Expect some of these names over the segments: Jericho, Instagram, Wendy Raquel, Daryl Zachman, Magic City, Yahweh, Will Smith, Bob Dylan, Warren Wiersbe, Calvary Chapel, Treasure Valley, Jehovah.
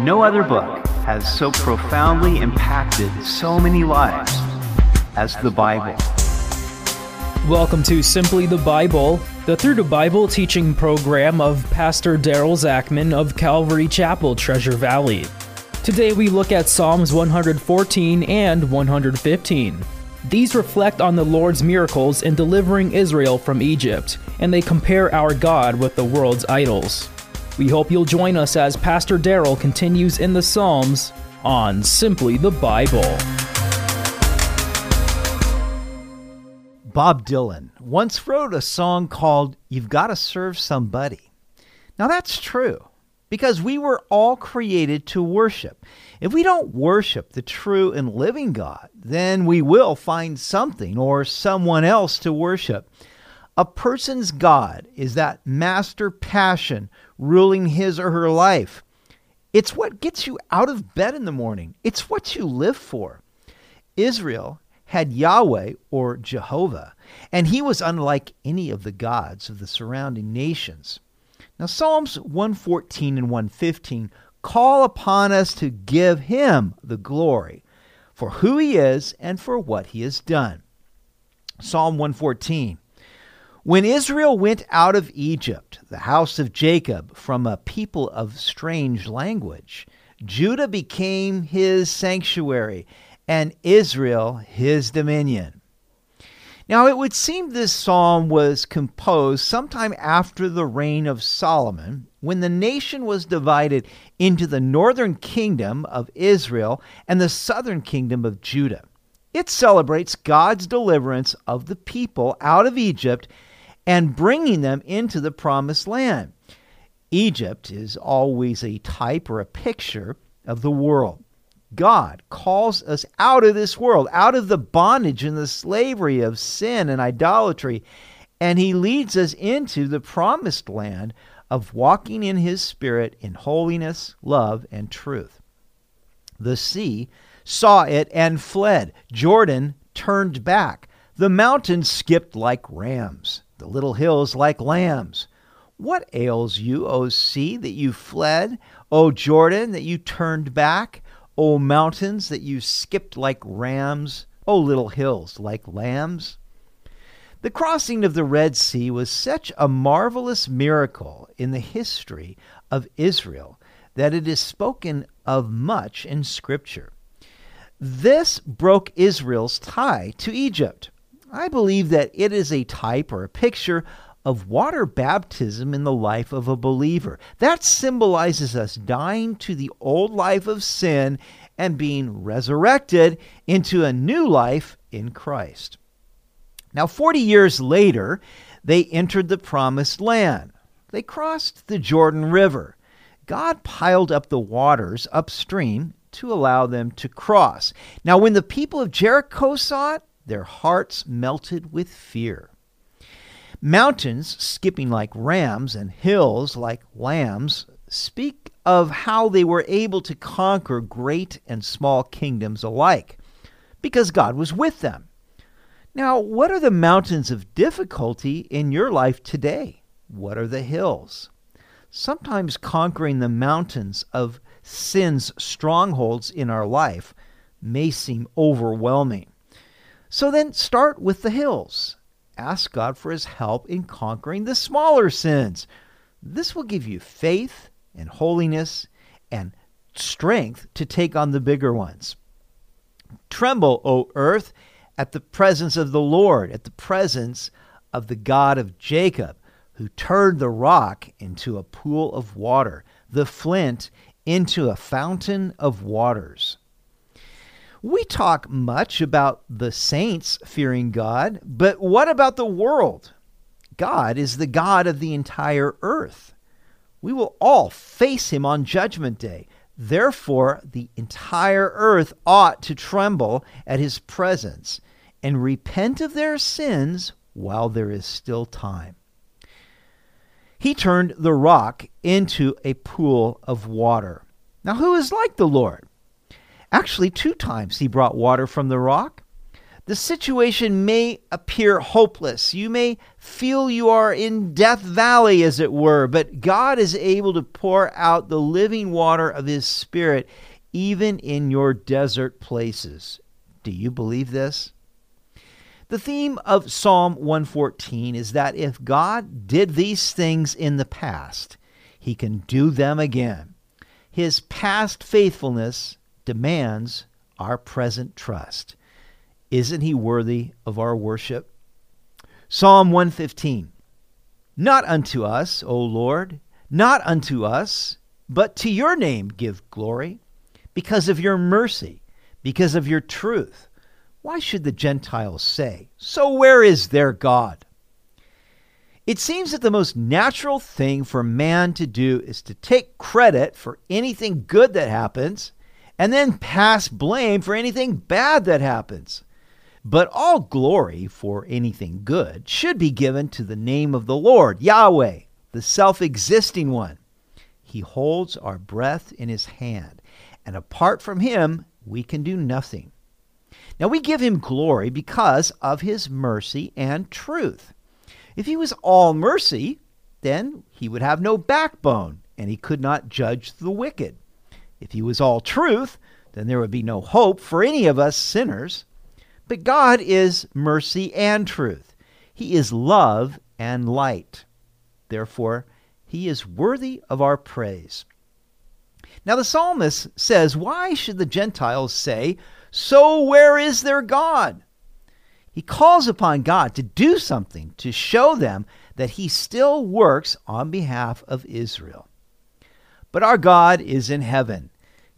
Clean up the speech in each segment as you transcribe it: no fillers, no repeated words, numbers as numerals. No other book has so profoundly impacted so many lives as the Bible. Welcome to Simply the Bible, the Through the Bible teaching program of Pastor Daryl Zachman of Calvary Chapel, Treasure Valley. Today we look at Psalms 114 and 115. These reflect on the Lord's miracles in delivering Israel from Egypt, and they compare our God with the world's idols. We hope you'll join us as Pastor Daryl continues in the Psalms on Simply the Bible. Bob Dylan once wrote a song called "You've Gotta Serve Somebody." Now that's true, because we were all created to worship. If we don't worship the true and living God, then we will find something or someone else to worship. A person's God is that master passion ruling his or her life. It's what gets you out of bed in the morning. It's what you live for. Israel had Yahweh or Jehovah, and he was unlike any of the gods of the surrounding nations. Now, Psalms 114 and 115 call upon us to give him the glory for who he is and for what he has done. Psalm 114. When Israel went out of Egypt, the house of Jacob, from a people of strange language, Judah became his sanctuary, and Israel his dominion. Now, it would seem this psalm was composed sometime after the reign of Solomon, when the nation was divided into the northern kingdom of Israel and the southern kingdom of Judah. It celebrates God's deliverance of the people out of Egypt and bringing them into the promised land. Egypt is always a type or a picture of the world. God calls us out of this world, out of the bondage and the slavery of sin and idolatry, and he leads us into the promised land of walking in his Spirit in holiness, love, and truth. The sea saw it and fled. Jordan turned back. The mountains skipped like rams, the little hills like lambs. What ails you, O sea, that you fled? O Jordan, that you turned back? O mountains, that you skipped like rams? O little hills like lambs? The crossing of the Red Sea was such a marvelous miracle in the history of Israel that it is spoken of much in Scripture. This broke Israel's tie to Egypt. I believe that it is a type or a picture of water baptism in the life of a believer. That symbolizes us dying to the old life of sin and being resurrected into a new life in Christ. Now, 40 years later, they entered the promised land. They crossed the Jordan River. God piled up the waters upstream to allow them to cross. Now, when the people of Jericho saw it, their hearts melted with fear. Mountains skipping like rams and hills like lambs speak of how they were able to conquer great and small kingdoms alike, because God was with them. Now, what are the mountains of difficulty in your life today? What are the hills? Sometimes conquering the mountains of sin's strongholds in our life may seem overwhelming. So then start with the hills. Ask God for his help in conquering the smaller sins. This will give you faith and holiness and strength to take on the bigger ones. Tremble, O earth, at the presence of the Lord, at the presence of the God of Jacob, who turned the rock into a pool of water, the flint into a fountain of waters. We talk much about the saints fearing God, but what about the world? God is the God of the entire earth. We will all face him on Judgment Day. Therefore, the entire earth ought to tremble at his presence and repent of their sins while there is still time. He turned the rock into a pool of water. Now, who is like the Lord? Actually, two times he brought water from the rock. The situation may appear hopeless. You may feel you are in Death Valley, as it were, but God is able to pour out the living water of His Spirit even in your desert places. Do you believe this? The theme of Psalm 114 is that if God did these things in the past, He can do them again. His past faithfulness demands our present trust. Isn't He worthy of our worship? Psalm 115. Not unto us, O Lord, not unto us, but to your name give glory, because of your mercy, because of your truth. Why should the Gentiles say, so where is their God? It seems that the most natural thing for man to do is to take credit for anything good that happens and then pass blame for anything bad that happens. But all glory for anything good should be given to the name of the Lord, Yahweh, the self-existing one. He holds our breath in His hand, and apart from Him, we can do nothing. Now we give Him glory because of His mercy and truth. If He was all mercy, then He would have no backbone and He could not judge the wicked. If He was all truth, then there would be no hope for any of us sinners. But God is mercy and truth. He is love and light. Therefore, He is worthy of our praise. Now the psalmist says, why should the Gentiles say, so where is their God? He calls upon God to do something to show them that He still works on behalf of Israel. But our God is in heaven.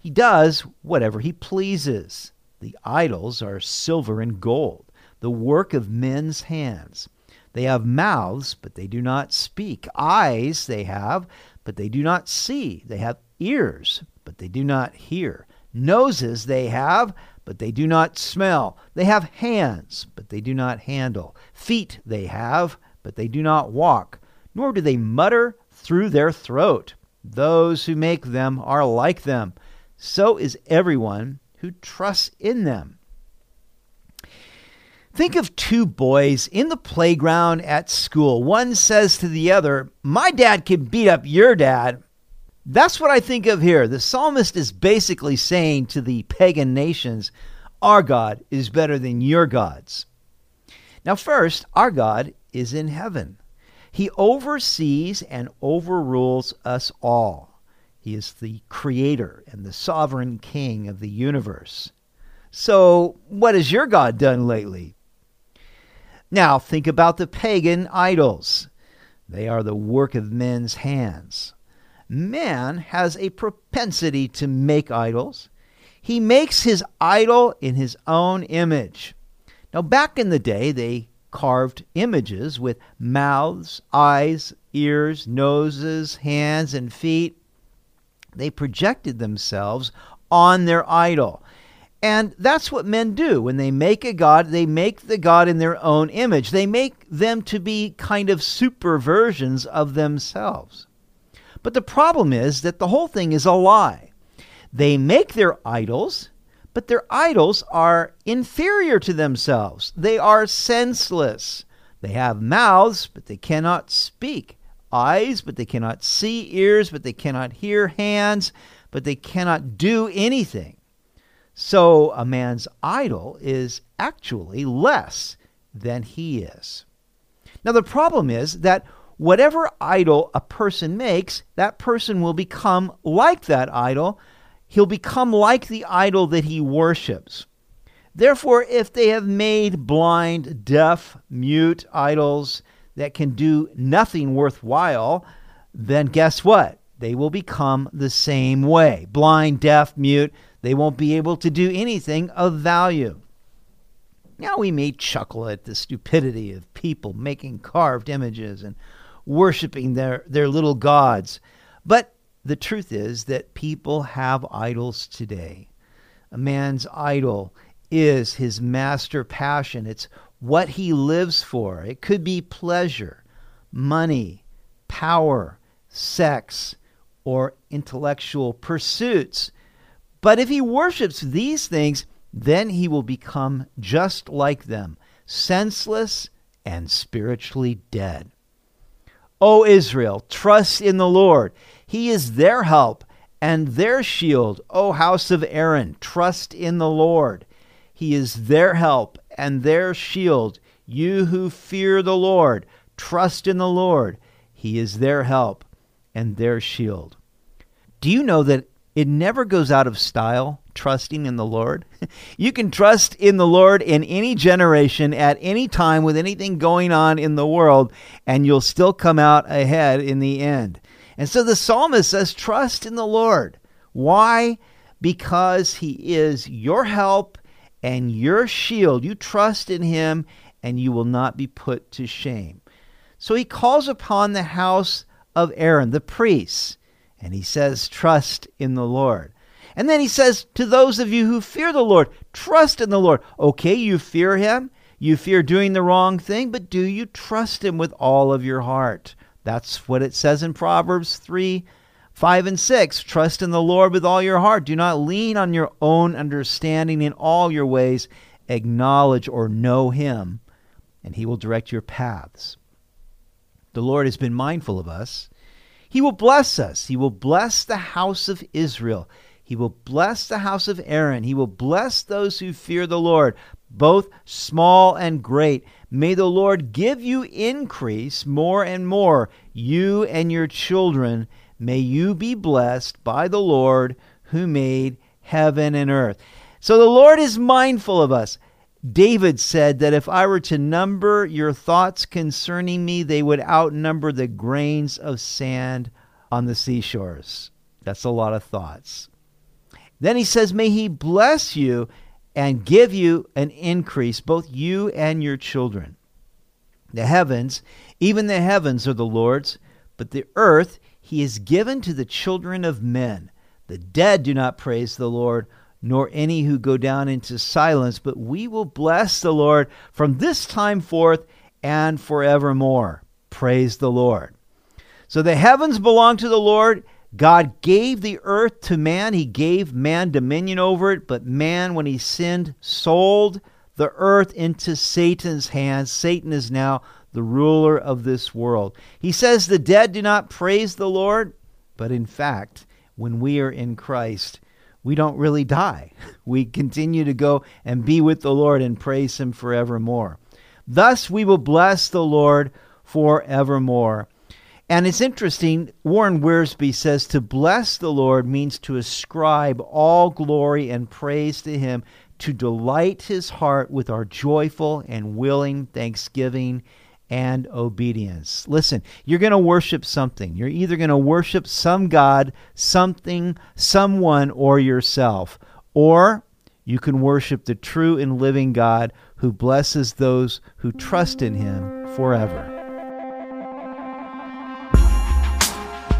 He does whatever He pleases. The idols are silver and gold, the work of men's hands. They have mouths, but they do not speak. Eyes they have, but they do not see. They have ears, but they do not hear. Noses they have, but they do not smell. They have hands, but they do not handle. Feet they have, but they do not walk, nor do they mutter through their throat. Those who make them are like them. So is everyone who trusts in them. Think of two boys in the playground at school. One says to the other, my dad can beat up your dad. That's what I think of here. The psalmist is basically saying to the pagan nations, our God is better than your gods. Now first, our God is in heaven. He oversees and overrules us all. He is the creator and the sovereign king of the universe. So what has your God done lately? Now think about the pagan idols. They are the work of men's hands. Man has a propensity to make idols. He makes his idol in his own image. Now, back in the day, they carved images with mouths, eyes, ears, noses, hands, and feet. They projected themselves on their idol. And that's what men do. When they make a god, they make the god in their own image. They make them to be kind of super versions of themselves. But the problem is that the whole thing is a lie. They make their idols, but their idols are inferior to themselves. They are senseless. They have mouths, but they cannot speak. Eyes, but they cannot see. Ears, but they cannot hear. Hands, but they cannot do anything. So a man's idol is actually less than he is. Now the problem is that whatever idol a person makes, that person will become like that idol. He'll become like the idol that he worships. Therefore, if they have made blind, deaf, mute idols that can do nothing worthwhile, then guess what? They will become the same way. Blind, deaf, mute. They won't be able to do anything of value. Now we may chuckle at the stupidity of people making carved images and worshiping their little gods. But the truth is that people have idols today. A man's idol is his master passion. It's what he lives for. It could be pleasure, money, power, sex, or intellectual pursuits. But if he worships these things, then he will become just like them, senseless and spiritually dead. O Israel, trust in the Lord. He is their help and their shield. O house of Aaron, trust in the Lord. He is their help and their shield. You who fear the Lord, trust in the Lord. He is their help and their shield. Do you know that it never goes out of style, trusting in the Lord? You can trust in the Lord in any generation, at any time, with anything going on in the world, and you'll still come out ahead in the end. And so the psalmist says, trust in the Lord. Why? Because he is your help and your shield. You trust in him and you will not be put to shame. So he calls upon the house of Aaron, the priests, and he says, trust in the Lord. And then he says, to those of you who fear the Lord, trust in the Lord. Okay, you fear him. You fear doing the wrong thing, but do you trust him with all of your heart? That's what it says in Proverbs 3, 5, and 6. Trust in the Lord with all your heart. Do not lean on your own understanding. In all your ways, acknowledge or know him, and he will direct your paths. The Lord has been mindful of us. He will bless us. He will bless the house of Israel. He will bless the house of Aaron. He will bless those who fear the Lord, both small and great. May the Lord give you increase more and more, you and your children. May you be blessed by the Lord who made heaven and earth. So the Lord is mindful of us. David said that if I were to number your thoughts concerning me, they would outnumber the grains of sand on the seashores. That's a lot of thoughts. Then he says, may he bless you and give you an increase, both you and your children. The heavens, even the heavens are the Lord's, but the earth he has given to the children of men. The dead do not praise the Lord, nor any who go down into silence, but we will bless the Lord from this time forth and forevermore. Praise the Lord. So the heavens belong to the Lord. God gave the earth to man. He gave man dominion over it, but man, when he sinned, sold the earth into Satan's hands. Satan is now the ruler of this world. He says the dead do not praise the Lord, but in fact, when we are in Christ, we don't really die. We continue to go and be with the Lord and praise him forevermore. Thus, we will bless the Lord forevermore. And it's interesting, Warren Wiersbe says to bless the Lord means to ascribe all glory and praise to him, to delight his heart with our joyful and willing thanksgiving and obedience. Listen, you're going to worship something. You're either going to worship some God, something, someone, or yourself. Or you can worship the true and living God who blesses those who trust in him forever.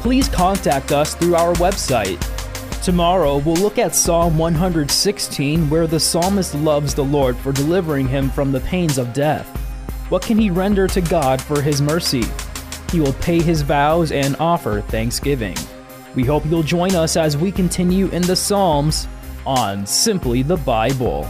please contact us through our website. Tomorrow, we'll look at Psalm 116, where the psalmist loves the Lord for delivering him from the pains of death. What can he render to God for his mercy? He will pay his vows and offer thanksgiving. We hope you'll join us as we continue in the Psalms on Simply the Bible.